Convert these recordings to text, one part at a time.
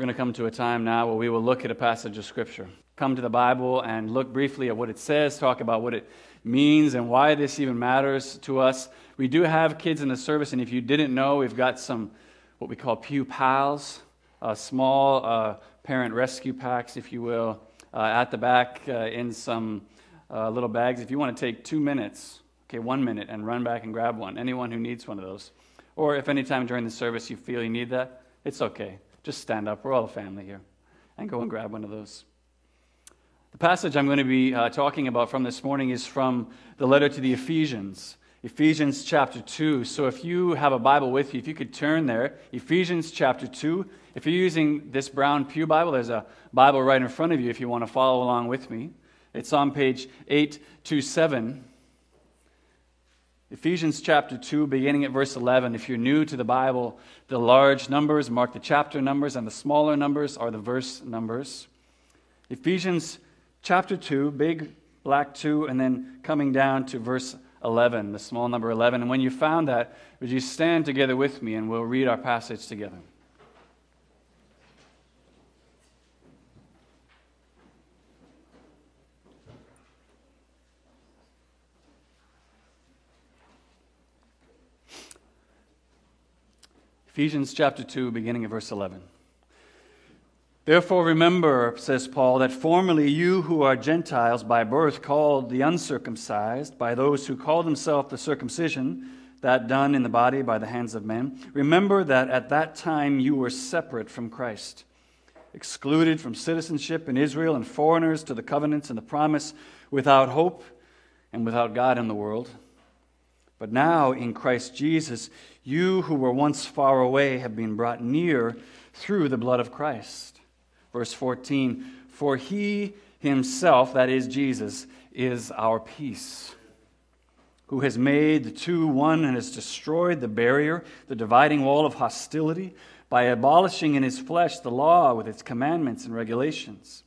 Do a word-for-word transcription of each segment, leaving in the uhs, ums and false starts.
We're going to come to a time now where we will look at a passage of Scripture. Come to the Bible and look briefly at what it says, talk about what it means and why this even matters to us. We do have kids in the service, and if you didn't know, we've got some what we call pew pals, uh, small uh, parent rescue packs, if you will, uh, at the back uh, in some uh, little bags. If you want to take two minutes, okay, one minute, and run back and grab one, anyone who needs one of those. Or if any time during the service you feel you need that, it's okay. Just stand up, we're all a family here, and go and grab one of those. The passage I'm going to be uh, talking about from this morning is from the letter to the Ephesians, Ephesians chapter two. So if you have a Bible with you, if you could turn there, Ephesians chapter two. If you're using this Brown Pew Bible, there's a Bible right in front of you if you want to follow along with me. It's on page eight twenty-seven. Ephesians chapter two, beginning at verse eleven. If you're new to the Bible, the large numbers mark the chapter numbers, and the smaller numbers are the verse numbers. Ephesians chapter two, big black two, and then coming down to verse eleven, the small number eleven. And when you found that, would you stand together with me, and we'll read our passage together. Ephesians chapter two, beginning at verse eleven. Therefore remember, says Paul, that formerly you who are Gentiles by birth, called the uncircumcised by those who call themselves the circumcision, that done in the body by the hands of men, remember that at that time you were separate from Christ, excluded from citizenship in Israel and foreigners to the covenants and the promise, without hope and without God in the world. But now in Christ Jesus, you who were once far away have been brought near through the blood of Christ. Verse fourteen, for he himself, that is Jesus, is our peace, who has made the two one and has destroyed the barrier, the dividing wall of hostility, by abolishing in his flesh the law with its commandments and regulations.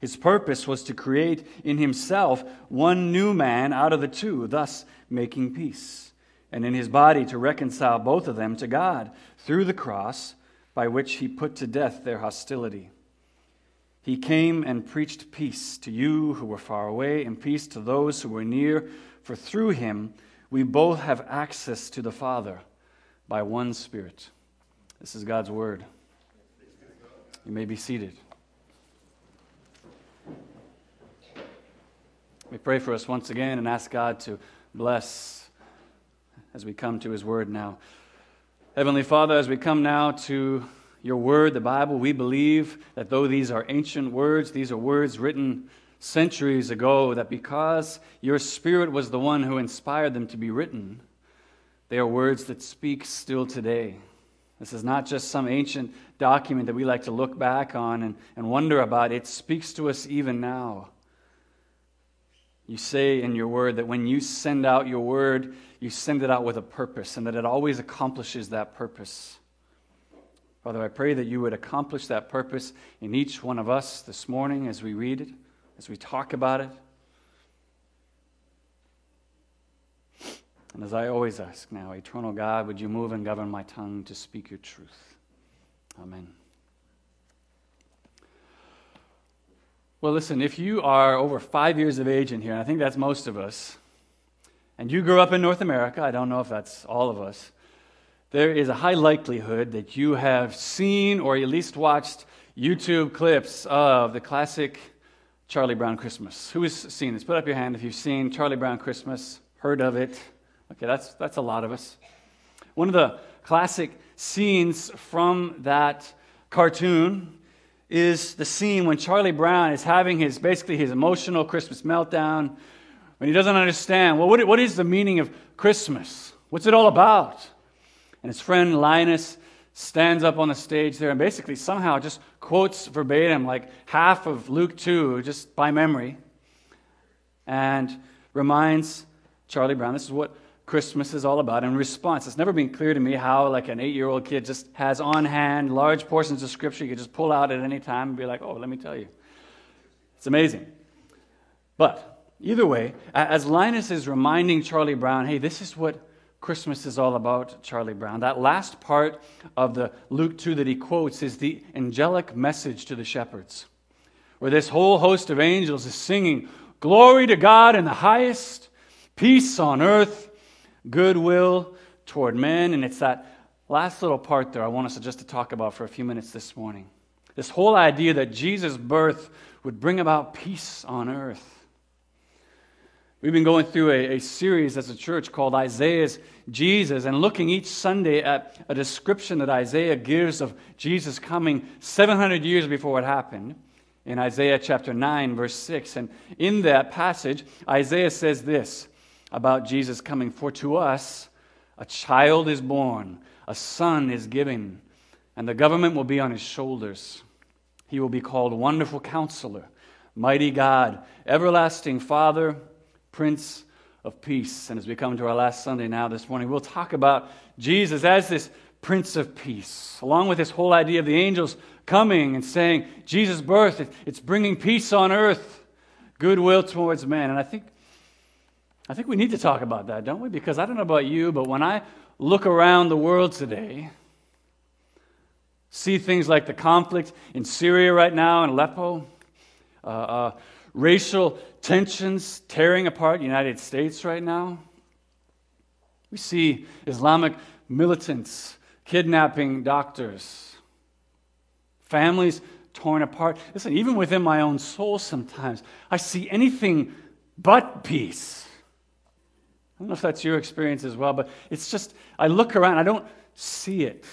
His purpose was to create in himself one new man out of the two, thus making peace, and in his body to reconcile both of them to God through the cross, by which he put to death their hostility. He came and preached peace to you who were far away and peace to those who were near, for through him we both have access to the Father by one Spirit. This is God's word. You may be seated. We pray for us once again and ask God to bless as we come to his word now. Heavenly Father, as we come now to your word, the Bible, we believe that though these are ancient words, these are words written centuries ago, that because your Spirit was the one who inspired them to be written, they are words that speak still today. This is not just some ancient document that we like to look back on and, and wonder about. It speaks to us even now. You say in your word that when you send out your word, you send it out with a purpose, and that it always accomplishes that purpose. Father, I pray that you would accomplish that purpose in each one of us this morning as we read it, as we talk about it. And as I always ask now, eternal God, would you move and govern my tongue to speak your truth? Amen. Well, listen, if you are over five years of age in here, and I think that's most of us, and you grew up in North America, I don't know if that's all of us, there is a high likelihood that you have seen or at least watched YouTube clips of the classic Charlie Brown Christmas. Who has seen this? Put up your hand if you've seen Charlie Brown Christmas, heard of it. Okay, that's, that's a lot of us. One of the classic scenes from that cartoon is the scene when Charlie Brown is having his, basically his emotional Christmas meltdown, when he doesn't understand, well, what, what is the meaning of Christmas? What's it all about? And his friend Linus stands up on the stage there and basically somehow just quotes verbatim like half of Luke two, just by memory, and reminds Charlie Brown, this is what Christmas is all about. In response, it's never been clear to me how like an eight-year-old kid just has on hand large portions of Scripture you could just pull out at any time and be like, oh, let me tell you. It's amazing. But either way, as Linus is reminding Charlie Brown, hey, this is what Christmas is all about, Charlie Brown. That last part of the Luke two that he quotes is the angelic message to the shepherds, where this whole host of angels is singing, "Glory to God in the highest, peace on earth, goodwill toward men." And it's that last little part there I want us to just to talk about for a few minutes this morning. This whole idea that Jesus' birth would bring about peace on earth. We've been going through a, a series as a church called Isaiah's Jesus, and looking each Sunday at a description that Isaiah gives of Jesus coming seven hundred years before it happened in Isaiah chapter nine, verse six. And in that passage, Isaiah says this about Jesus coming, "For to us a child is born, a son is given, and the government will be on his shoulders. He will be called Wonderful Counselor, Mighty God, Everlasting Father, Prince of Peace." And as we come to our last Sunday now this morning, we'll talk about Jesus as this Prince of Peace, along with this whole idea of the angels coming and saying, Jesus' birth, it's bringing peace on earth, goodwill towards men. And I think, I think we need to talk about that, don't we? Because I don't know about you, but when I look around the world today, see things like the conflict in Syria right now, in Aleppo, uh, uh, racial tensions tearing apart the United States right now. We see Islamic militants kidnapping doctors, families torn apart. Listen, even within my own soul sometimes, I see anything but peace. I don't know if that's your experience as well, but it's just, I look around, I don't see it.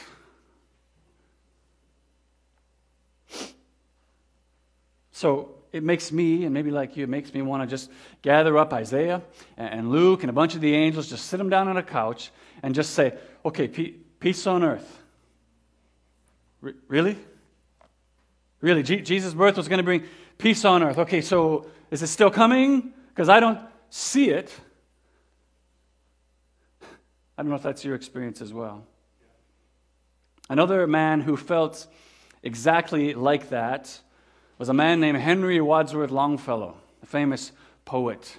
So it makes me, and maybe like you, it makes me want to just gather up Isaiah and Luke and a bunch of the angels, just sit them down on a couch and just say, okay, peace on earth. Re- really? Really, Je- Jesus' birth was going to bring peace on earth. Okay, so is it still coming? Because I don't see it. I don't know if that's your experience as well. Another man who felt exactly like that was a man named Henry Wadsworth Longfellow, a famous poet.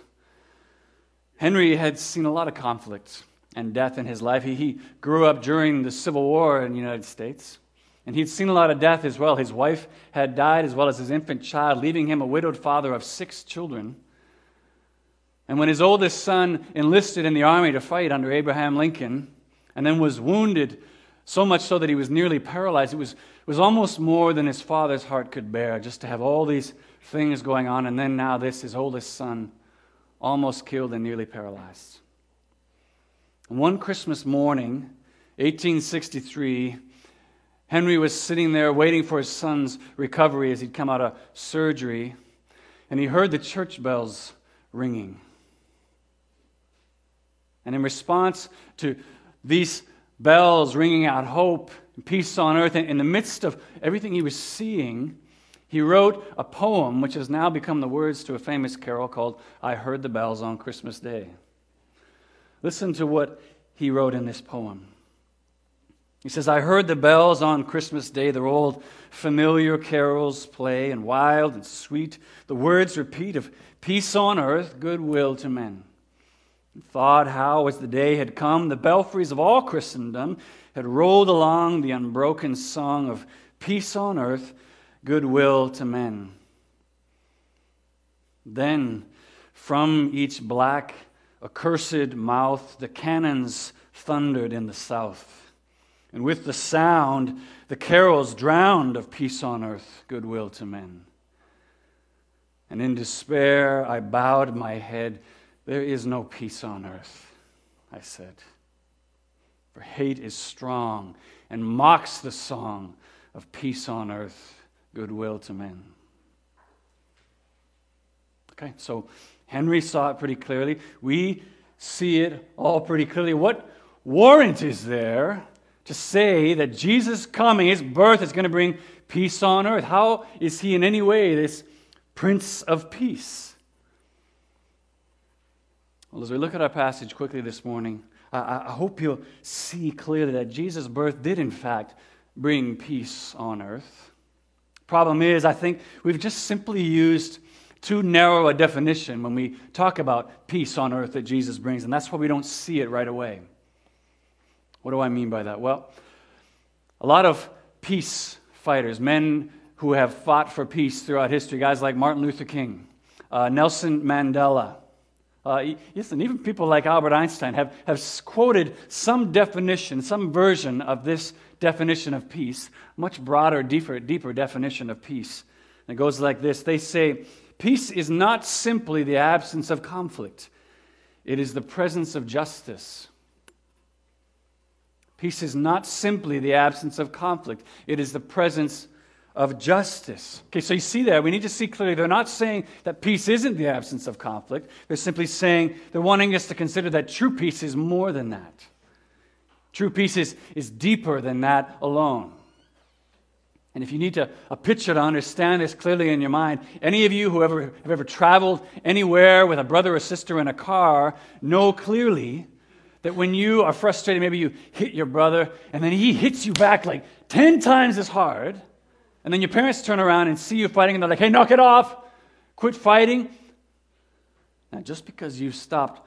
Henry had seen a lot of conflict and death in his life. He, he grew up during the Civil War in the United States, and he'd seen a lot of death as well. His wife had died, as well as his infant child, leaving him a widowed father of six children. And when his oldest son enlisted in the army to fight under Abraham Lincoln, and then was wounded so much so that he was nearly paralyzed, it was It was almost more than his father's heart could bear, just to have all these things going on. And then now this, his oldest son, almost killed and nearly paralyzed. And one Christmas morning, eighteen sixty-three, Henry was sitting there waiting for his son's recovery as he'd come out of surgery, and he heard the church bells ringing. And in response to these bells ringing out hope, peace on earth, and in the midst of everything he was seeing, he wrote a poem which has now become the words to a famous carol called I Heard the Bells on Christmas Day. Listen to what he wrote in this poem. He says, "I heard the bells on Christmas Day, their old familiar carols play, and wild and sweet the words repeat of peace on earth, goodwill to men. And thought how, as the day had come, the belfries of all Christendom had rolled along the unbroken song of peace on earth, goodwill to men. Then, from each black, accursed mouth, the cannons thundered in the south, and with the sound, the carols drowned of peace on earth, goodwill to men. And in despair, I bowed my head. There is no peace on earth, I said. For hate is strong and mocks the song of peace on earth, goodwill to men." Okay, so Henry saw it pretty clearly. We see it all pretty clearly. What warrant is there to say that Jesus' coming, his birth, is going to bring peace on earth? How is he in any way this Prince of Peace? Well, as we look at our passage quickly this morning, I hope you'll see clearly that Jesus' birth did, in fact, bring peace on earth. Problem is, I think we've just simply used too narrow a definition when we talk about peace on earth that Jesus brings, and that's why we don't see it right away. What do I mean by that? Well, a lot of peace fighters, men who have fought for peace throughout history, guys like Martin Luther King, uh, Nelson Mandela, uh, listen, even people like Albert Einstein have, have quoted some definition, some version of this definition of peace, much broader, deeper, deeper definition of peace. And it goes like this. They say, peace is not simply the absence of conflict. It is the presence of justice. Peace is not simply the absence of conflict. It is the presence of justice. Okay, so you see that. We need to see clearly. They're not saying that peace isn't the absence of conflict. They're simply saying, they're wanting us to consider that true peace is more than that. True peace is, is deeper than that alone. And if you need to, a picture to understand this clearly in your mind, any of you who ever have ever traveled anywhere with a brother or sister in a car know clearly that when you are frustrated, maybe you hit your brother, and then he hits you back like ten times as hard, and then your parents turn around and see you fighting, and they're like, hey, knock it off, quit fighting. Now, just because you've stopped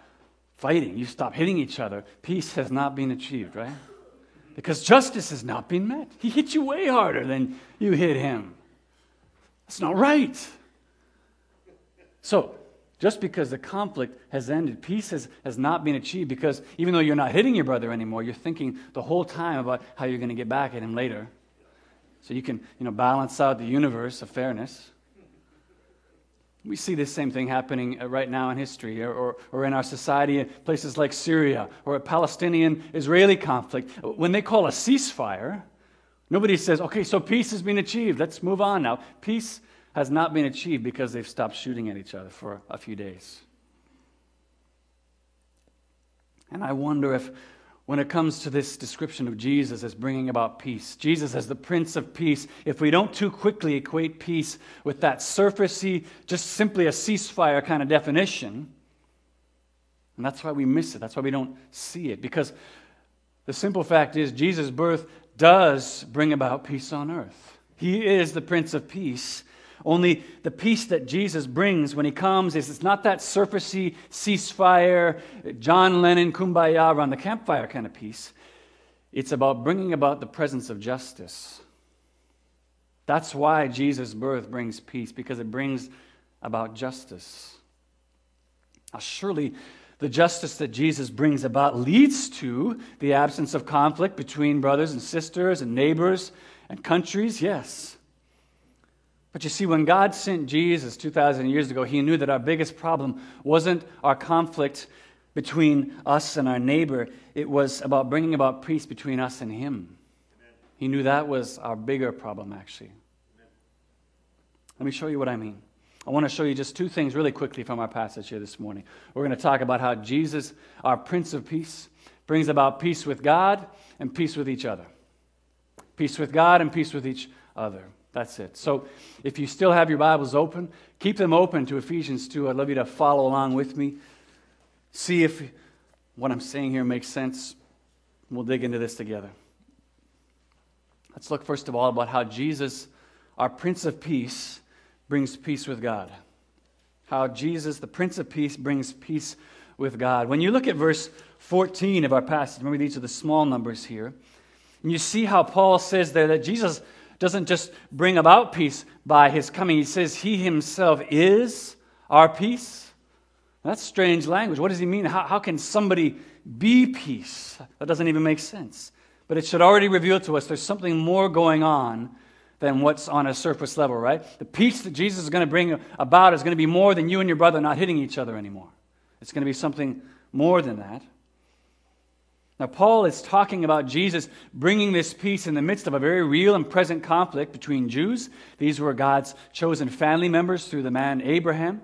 fighting, you've stopped hitting each other, peace has not been achieved, right? Because justice has not been met. He hit you way harder than you hit him. That's not right. So, just because the conflict has ended, peace has, has not been achieved, because even though you're not hitting your brother anymore, you're thinking the whole time about how you're going to get back at him later. So you can, you know, balance out the universe of fairness. We see this same thing happening right now in history or, or, or in our society in places like Syria or a Palestinian-Israeli conflict. When they call a ceasefire, nobody says, okay, so peace has been achieved. Let's move on now. Peace has not been achieved because they've stopped shooting at each other for a few days. And I wonder if when it comes to this description of Jesus as bringing about peace, Jesus as the Prince of Peace, if we don't too quickly equate peace with that surfacey, just simply a ceasefire kind of definition, and that's why we miss it, that's why we don't see it, because the simple fact is Jesus' birth does bring about peace on earth. He is the Prince of Peace. Only the peace that Jesus brings when he comes is it's not that surfacey ceasefire, John Lennon, kumbaya around the campfire kind of peace. It's about bringing about the presence of justice. That's why Jesus' birth brings peace, because it brings about justice. Now, surely the justice that Jesus brings about leads to the absence of conflict between brothers and sisters and neighbors and countries, yes. But you see, when God sent Jesus two thousand years ago, he knew that our biggest problem wasn't our conflict between us and our neighbor. It was about bringing about peace between us and him. Amen. He knew that was our bigger problem, actually. Amen. Let me show you what I mean. I want to show you just two things really quickly from our passage here this morning. We're going to talk about how Jesus, our Prince of Peace, brings about peace with God and peace with each other. Peace with God and peace with each other. That's it. So if you still have your Bibles open, keep them open to Ephesians two. I'd love you to follow along with me. See if what I'm saying here makes sense. We'll dig into this together. Let's look first of all about how Jesus, our Prince of Peace, brings peace with God. How Jesus, the Prince of Peace, brings peace with God. When you look at verse fourteen of our passage, remember these are the small numbers here, and you see how Paul says there that Jesus doesn't just bring about peace by his coming. He says he himself is our peace. That's strange language. What does he mean? How, how can somebody be peace? That doesn't even make sense. But it should already reveal to us there's something more going on than what's on a surface level, right? The peace that Jesus is going to bring about is going to be more than you and your brother not hitting each other anymore. It's going to be something more than that. Now, Paul is talking about Jesus bringing this peace in the midst of a very real and present conflict between Jews. These were God's chosen family members through the man Abraham,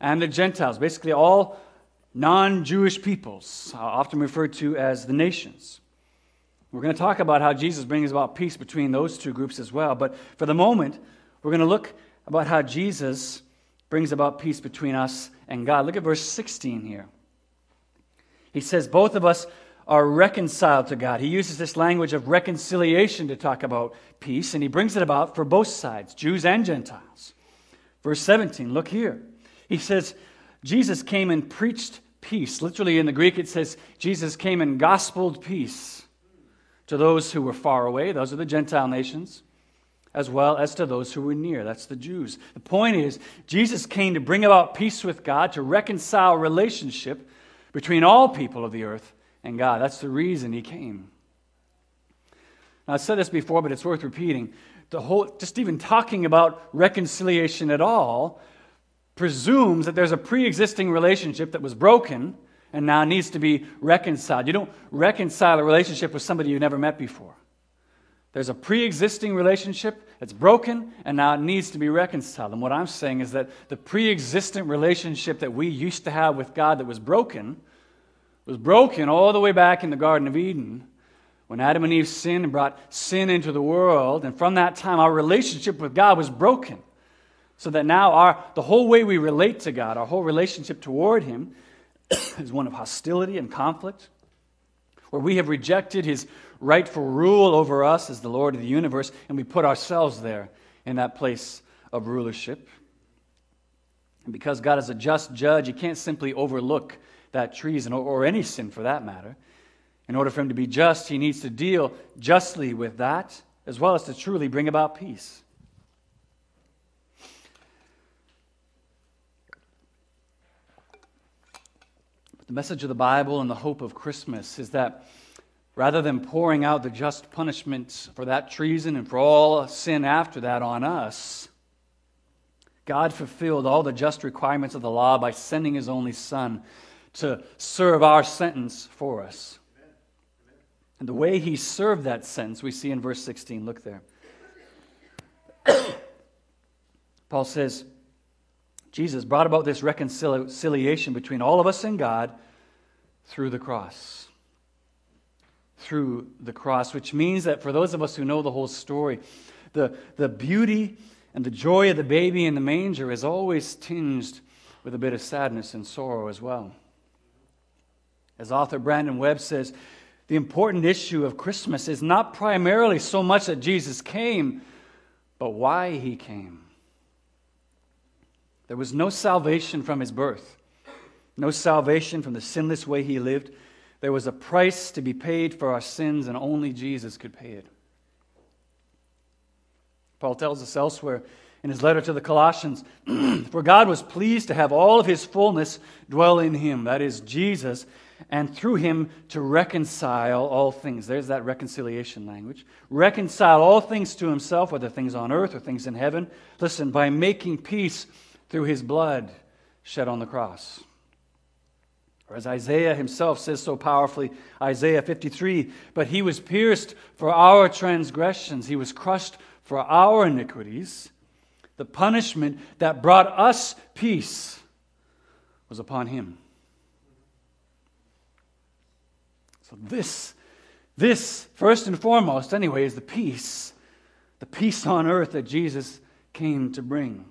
and the Gentiles, basically all non-Jewish peoples, often referred to as the nations. We're going to talk about how Jesus brings about peace between those two groups as well. But for the moment, we're going to look about how Jesus brings about peace between us and God. Look at verse sixteen here. He says, both of us are reconciled to God. He uses this language of reconciliation to talk about peace, and he brings it about for both sides, Jews and Gentiles. Verse seventeen, look here. He says, Jesus came and preached peace. Literally in the Greek it says, Jesus came and gospeled peace. to those who were far away, those are the Gentile nations, as well as to those who were near, that's the Jews. The point is, Jesus came to bring about peace with God, to reconcile relationship between all people of the earth and God. That's the reason he came. Now, I've said this before, but it's worth repeating. The whole, just even talking about reconciliation at all presumes that there's a pre-existing relationship that was broken and now needs to be reconciled. You don't reconcile a relationship with somebody you've never met before. There's a pre-existing relationship that's broken, and now it needs to be reconciled. And what I'm saying is that the pre-existent relationship that we used to have with God that was broken, was broken all the way back in the Garden of Eden when Adam and Eve sinned and brought sin into the world. And from that time, our relationship with God was broken, so that now our the whole way we relate to God, our whole relationship toward Him is one of hostility and conflict, where we have rejected His rightful rule over us as the Lord of the universe, and we put ourselves there in that place of rulership. And because God is a just judge, He can't simply overlook that treason or, or any sin for that matter. In order for Him to be just, He needs to deal justly with that, as well as to truly bring about peace. The message of the Bible and the hope of Christmas is that rather than pouring out the just punishment for that treason and for all sin after that on us, God fulfilled all the just requirements of the law by sending His only Son to serve our sentence for us. And the way He served that sentence, we see in verse sixteen. Look there. Paul says, Jesus brought about this reconciliation between all of us and God through the cross. Through the cross, which means that for those of us who know the whole story, the, the beauty and the joy of the baby in the manger is always tinged with a bit of sadness and sorrow as well. As author Brandon Webb says, the important issue of Christmas is not primarily so much that Jesus came, but why He came. There was no salvation from His birth, no salvation from the sinless way He lived. There was a price to be paid for our sins, and only Jesus could pay it. Paul tells us elsewhere in his letter to the Colossians, for God was pleased to have all of His fullness dwell in Him, that is Jesus, and through Him to reconcile all things. There's that reconciliation language. Reconcile all things to Himself, whether things on earth or things in heaven. Listen, by making peace through His blood shed on the cross. Or as Isaiah himself says so powerfully, Isaiah fifty-three, but He was pierced for our transgressions. He was crushed for our iniquities. The punishment that brought us peace was upon Him. So this, this first and foremost anyway, is the peace, the peace on earth that Jesus came to bring.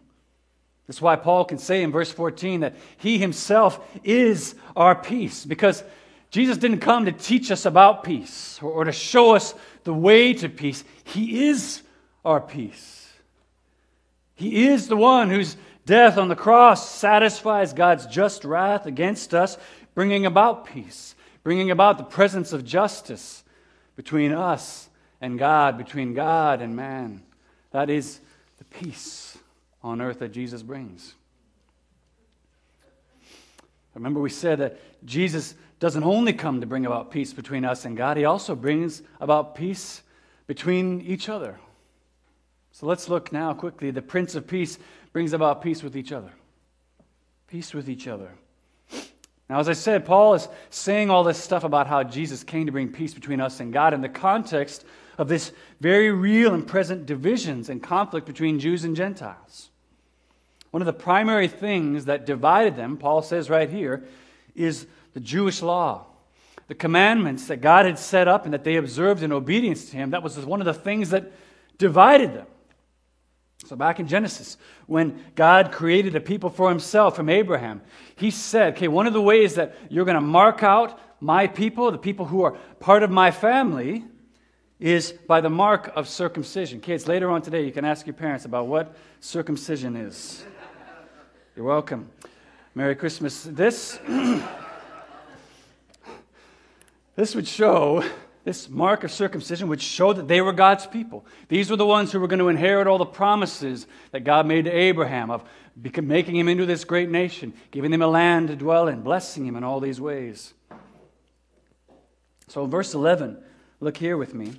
That's why Paul can say in verse fourteen that He Himself is our peace, because Jesus didn't come to teach us about peace or, or to show us the way to peace. He is our peace. He is the one whose death on the cross satisfies God's just wrath against us, bringing about peace, bringing about the presence of justice between us and God, between God and man. That is the peace on earth that Jesus brings. Remember, we said that Jesus doesn't only come to bring about peace between us and God, He also brings about peace between each other. So let's look now quickly. The Prince of Peace brings about peace with each other. Peace with each other. Now, as I said, Paul is saying all this stuff about how Jesus came to bring peace between us and God in the context of this very real and present divisions and conflict between Jews and Gentiles. One of the primary things that divided them, Paul says right here, is the Jewish law. The commandments that God had set up and that they observed in obedience to Him, that was one of the things that divided them. So back in Genesis, when God created a people for Himself from Abraham, He said, okay, one of the ways that you're going to mark out my people, the people who are part of my family, is by the mark of circumcision. Kids, later on today, you can ask your parents about what circumcision is. You're welcome. Merry Christmas. This, this would show This mark of circumcision would show that they were God's people. These were the ones who were going to inherit all the promises that God made to Abraham of making him into this great nation, giving them a land to dwell in, blessing him in all these ways. So in verse eleven, look here with me.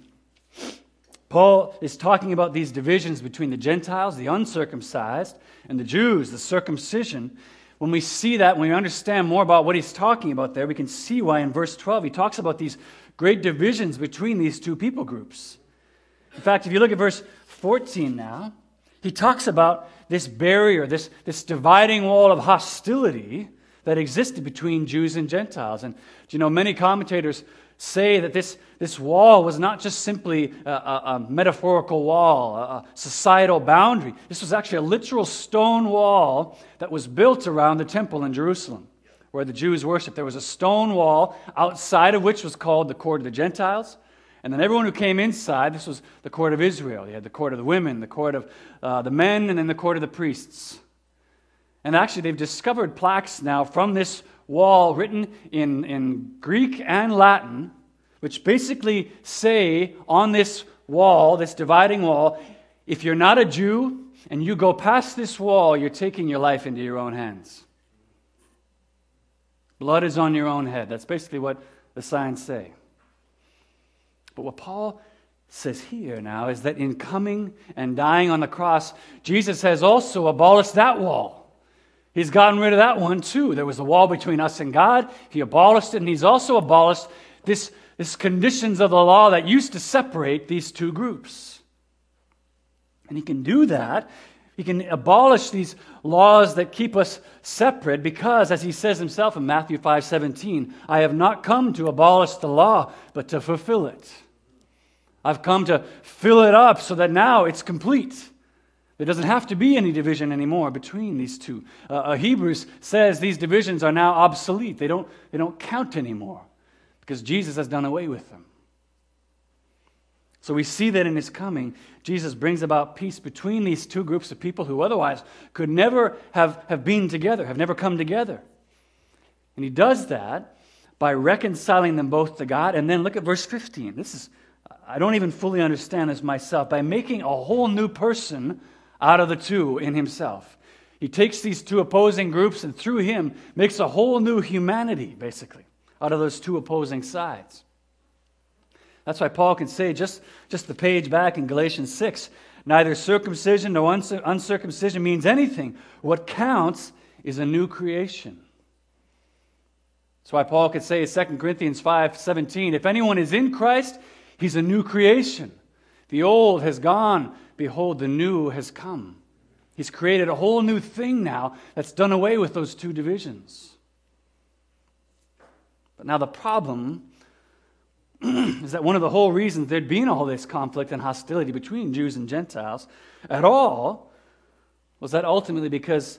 Paul is talking about these divisions between the Gentiles, the uncircumcised, and the Jews, the circumcision. When we see that, when we understand more about what he's talking about there, we can see why in verse twelve he talks about these great divisions between these two people groups. In fact, if you look at verse fourteen now, he talks about this barrier, this, this dividing wall of hostility that existed between Jews and Gentiles. And, you know, many commentators say that this, this wall was not just simply a, a, a metaphorical wall, a societal boundary. This was actually a literal stone wall that was built around the temple in Jerusalem, where the Jews worshiped. There was a stone wall outside of which was called the court of the Gentiles. And then everyone who came inside, this was the court of Israel. You had the court of the women, the court of uh, the men, and then the court of the priests. And actually, they've discovered plaques now from this wall written in, in Greek and Latin, which basically say on this wall, this dividing wall, if you're not a Jew and you go past this wall, you're taking your life into your own hands. Blood is on your own head. That's basically what the signs say. But what Paul says here now is that in coming and dying on the cross, Jesus has also abolished that wall. He's gotten rid of that one too. There was a wall between us and God. He abolished it, and he's also abolished this, this conditions of the law that used to separate these two groups. And he can do that. He can abolish these laws that keep us separate because, as he says himself in Matthew five seventeen, I have not come to abolish the law, but to fulfill it. I've come to fill it up so that now it's complete. There doesn't have to be any division anymore between these two. Uh, Hebrews says these divisions are now obsolete. They don't, they don't count anymore because Jesus has done away with them. So we see that in his coming, Jesus brings about peace between these two groups of people who otherwise could never have, have been together, have never come together. And he does that by reconciling them both to God. And then look at verse fifteen. This is, I don't even fully understand this myself. By making a whole new person out of the two in himself. He takes these two opposing groups and through him makes a whole new humanity, basically, out of those two opposing sides. That's why Paul can say, just, just the page back in Galatians six, neither circumcision nor uncir- uncircumcision means anything. What counts is a new creation. That's why Paul could say in Second Corinthians five seventeen, if anyone is in Christ, he's a new creation. The old has gone. Behold, the new has come. He's created a whole new thing now that's done away with those two divisions. But now the problem is that one of the whole reasons there'd been all this conflict and hostility between Jews and Gentiles at all was that ultimately because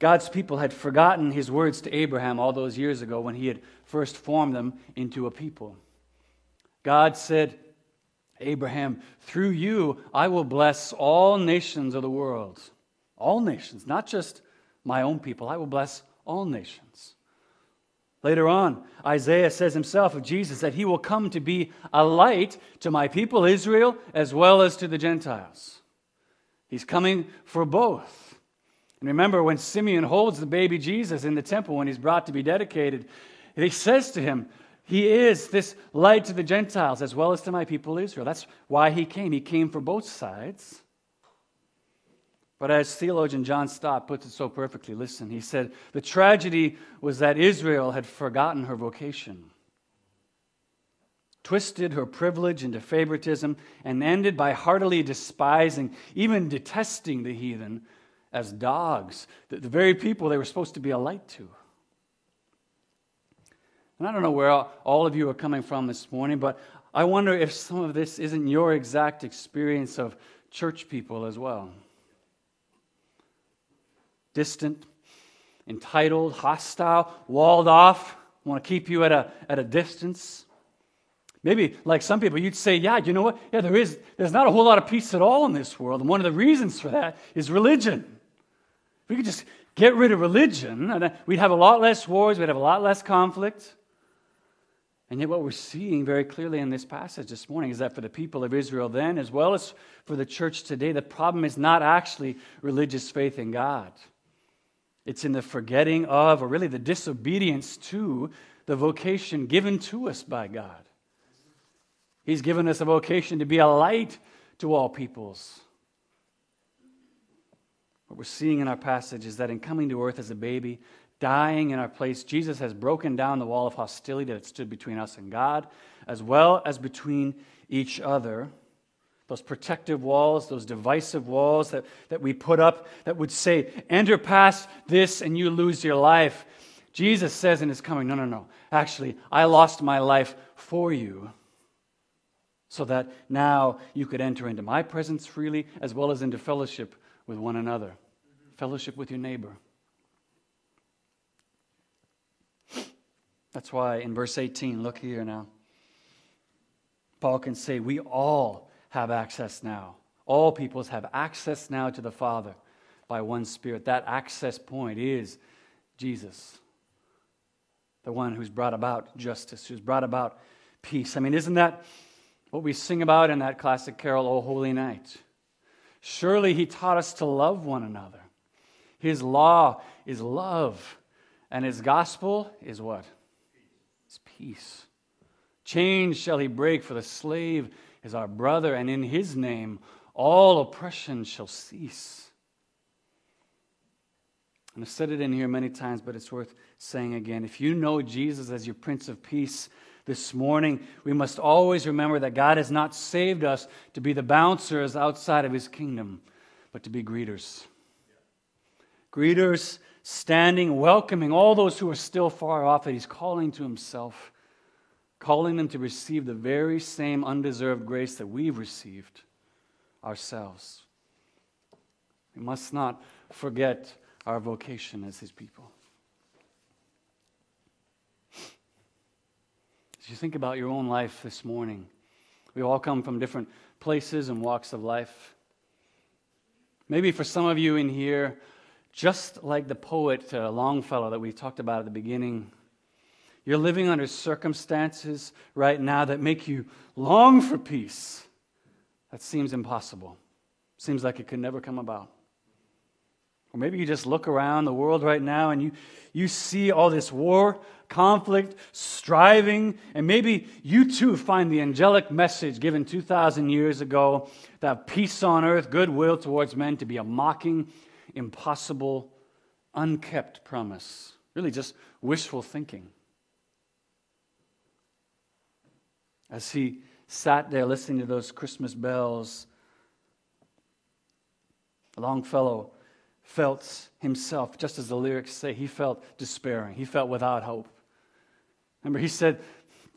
God's people had forgotten his words to Abraham all those years ago when he had first formed them into a people. God said, Abraham, through you, I will bless all nations of the world. All nations, not just my own people. I will bless all nations. Later on, Isaiah says himself of Jesus that he will come to be a light to my people Israel as well as to the Gentiles. He's coming for both. And remember when Simeon holds the baby Jesus in the temple when he's brought to be dedicated, he says to him, he is this light to the Gentiles as well as to my people Israel. That's why he came. He came for both sides. But as theologian John Stott puts it so perfectly, listen, he said, the tragedy was that Israel had forgotten her vocation, twisted her privilege into favoritism, and ended by heartily despising, even detesting the heathen as dogs, the very people they were supposed to be a light to. And I don't know where all of you are coming from this morning, but I wonder if some of this isn't your exact experience of church people as well. Distant, entitled, hostile, walled off, want to keep you at a at a distance. Maybe, like some people, you'd say, yeah, you know what? Yeah, there is, there's not a whole lot of peace at all in this world, and one of the reasons for that is religion. If we could just get rid of religion, and we'd have a lot less wars, we'd have a lot less conflict. And yet what we're seeing very clearly in this passage this morning is that for the people of Israel then, as well as for the church today, the problem is not actually religious faith in God. It's in the forgetting of, or really the disobedience to, the vocation given to us by God. He's given us a vocation to be a light to all peoples. What we're seeing in our passage is that in coming to earth as a baby, dying in our place, Jesus has broken down the wall of hostility that stood between us and God, as well as between each other. Those protective walls, those divisive walls that, that we put up that would say, enter past this and you lose your life. Jesus says in his coming, no, no, no. Actually, I lost my life for you so that now you could enter into my presence freely as well as into fellowship with one another, fellowship with your neighbor. That's why in verse eighteen, look here now, Paul can say we all have access now. All peoples have access now to the Father by one Spirit. That access point is Jesus, the one who's brought about justice, who's brought about peace. I mean, isn't that what we sing about in that classic carol, O Holy Night? Surely he taught us to love one another. His law is love, and his gospel is what? It's peace. Chains shall he break, for the slave is our brother, and in his name all oppression shall cease. And I've said it in here many times, but it's worth saying again. If you know Jesus as your Prince of Peace this morning, we must always remember that God has not saved us to be the bouncers outside of his kingdom, but to be greeters. Greeters standing, welcoming all those who are still far off that he's calling to himself, calling them to receive the very same undeserved grace that we've received ourselves. We must not forget our vocation as his people. As you think about your own life this morning, we all come from different places and walks of life. Maybe for some of you in here, just like the poet uh, Longfellow that we talked about at the beginning, you're living under circumstances right now that make you long for peace. That seems impossible. Seems like it could never come about. Or maybe you just look around the world right now and you, you see all this war, conflict, striving, and maybe you too find the angelic message given two thousand years ago that peace on earth, goodwill towards men to be a mocking, impossible, unkept promise. Really just wishful thinking. As he sat there listening to those Christmas bells, Longfellow felt himself, just as the lyrics say, he felt despairing. He felt without hope. Remember, he said,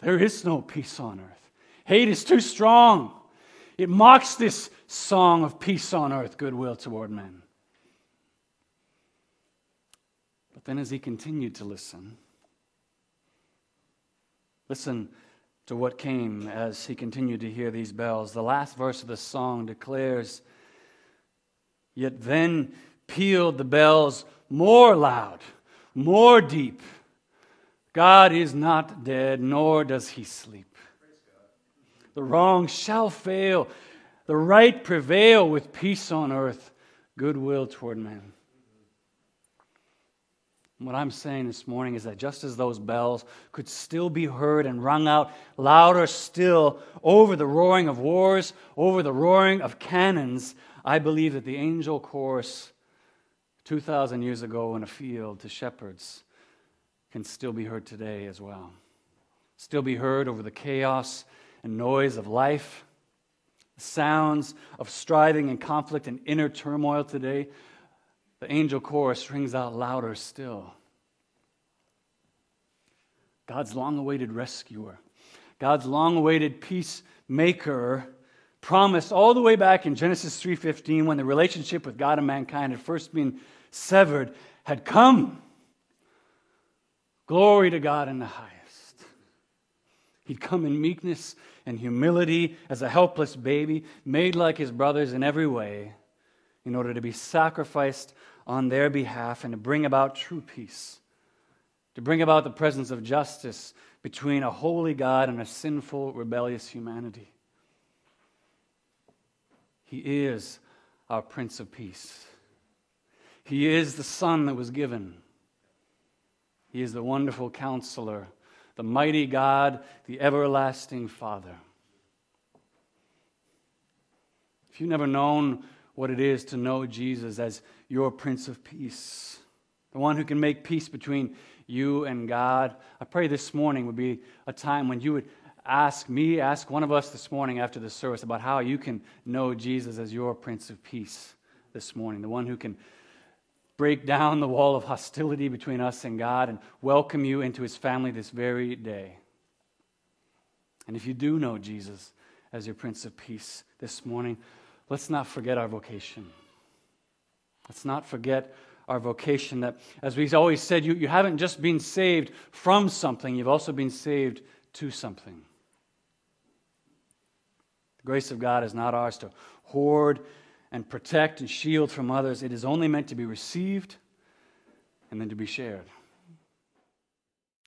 there is no peace on earth. Hate is too strong. It mocks this song of peace on earth, goodwill toward men. But then as he continued to listen, listen to what came as he continued to hear these bells. The last verse of the song declares, yet then pealed the bells more loud, more deep. God is not dead, nor does he sleep. The wrong shall fail, the right prevail with peace on earth, goodwill toward men. What I'm saying this morning is that just as those bells could still be heard and rung out louder still over the roaring of wars, over the roaring of cannons, I believe that the angel chorus two thousand years ago in a field to shepherds can still be heard today as well. Still be heard over the chaos and noise of life, the sounds of striving and conflict and inner turmoil today. The angel chorus rings out louder still. God's long-awaited rescuer, God's long-awaited peacemaker, promised all the way back in Genesis three fifteen when the relationship with God and mankind had first been severed, had come. Glory to God in the highest. He'd come in meekness and humility as a helpless baby, made like his brothers in every way, in order to be sacrificed on their behalf and to bring about true peace to bring about the presence of justice between a holy God and a sinful, rebellious humanity. He is our Prince of Peace. He is the Son that was given. He is the wonderful Counselor, the mighty God, the everlasting Father. If you've never known what it is to know Jesus as your Prince of Peace, the one who can make peace between you and God, I pray this morning would be a time when you would ask me, ask one of us this morning after the service about how you can know Jesus as your Prince of Peace this morning, the one who can break down the wall of hostility between us and God and welcome you into His family this very day. And if you do know Jesus as your Prince of Peace this morning, let's not forget our vocation. Let's not forget our vocation that, as we've always said, you, you haven't just been saved from something, you've also been saved to something. The grace of God is not ours to hoard and protect and shield from others. It is only meant to be received and then to be shared.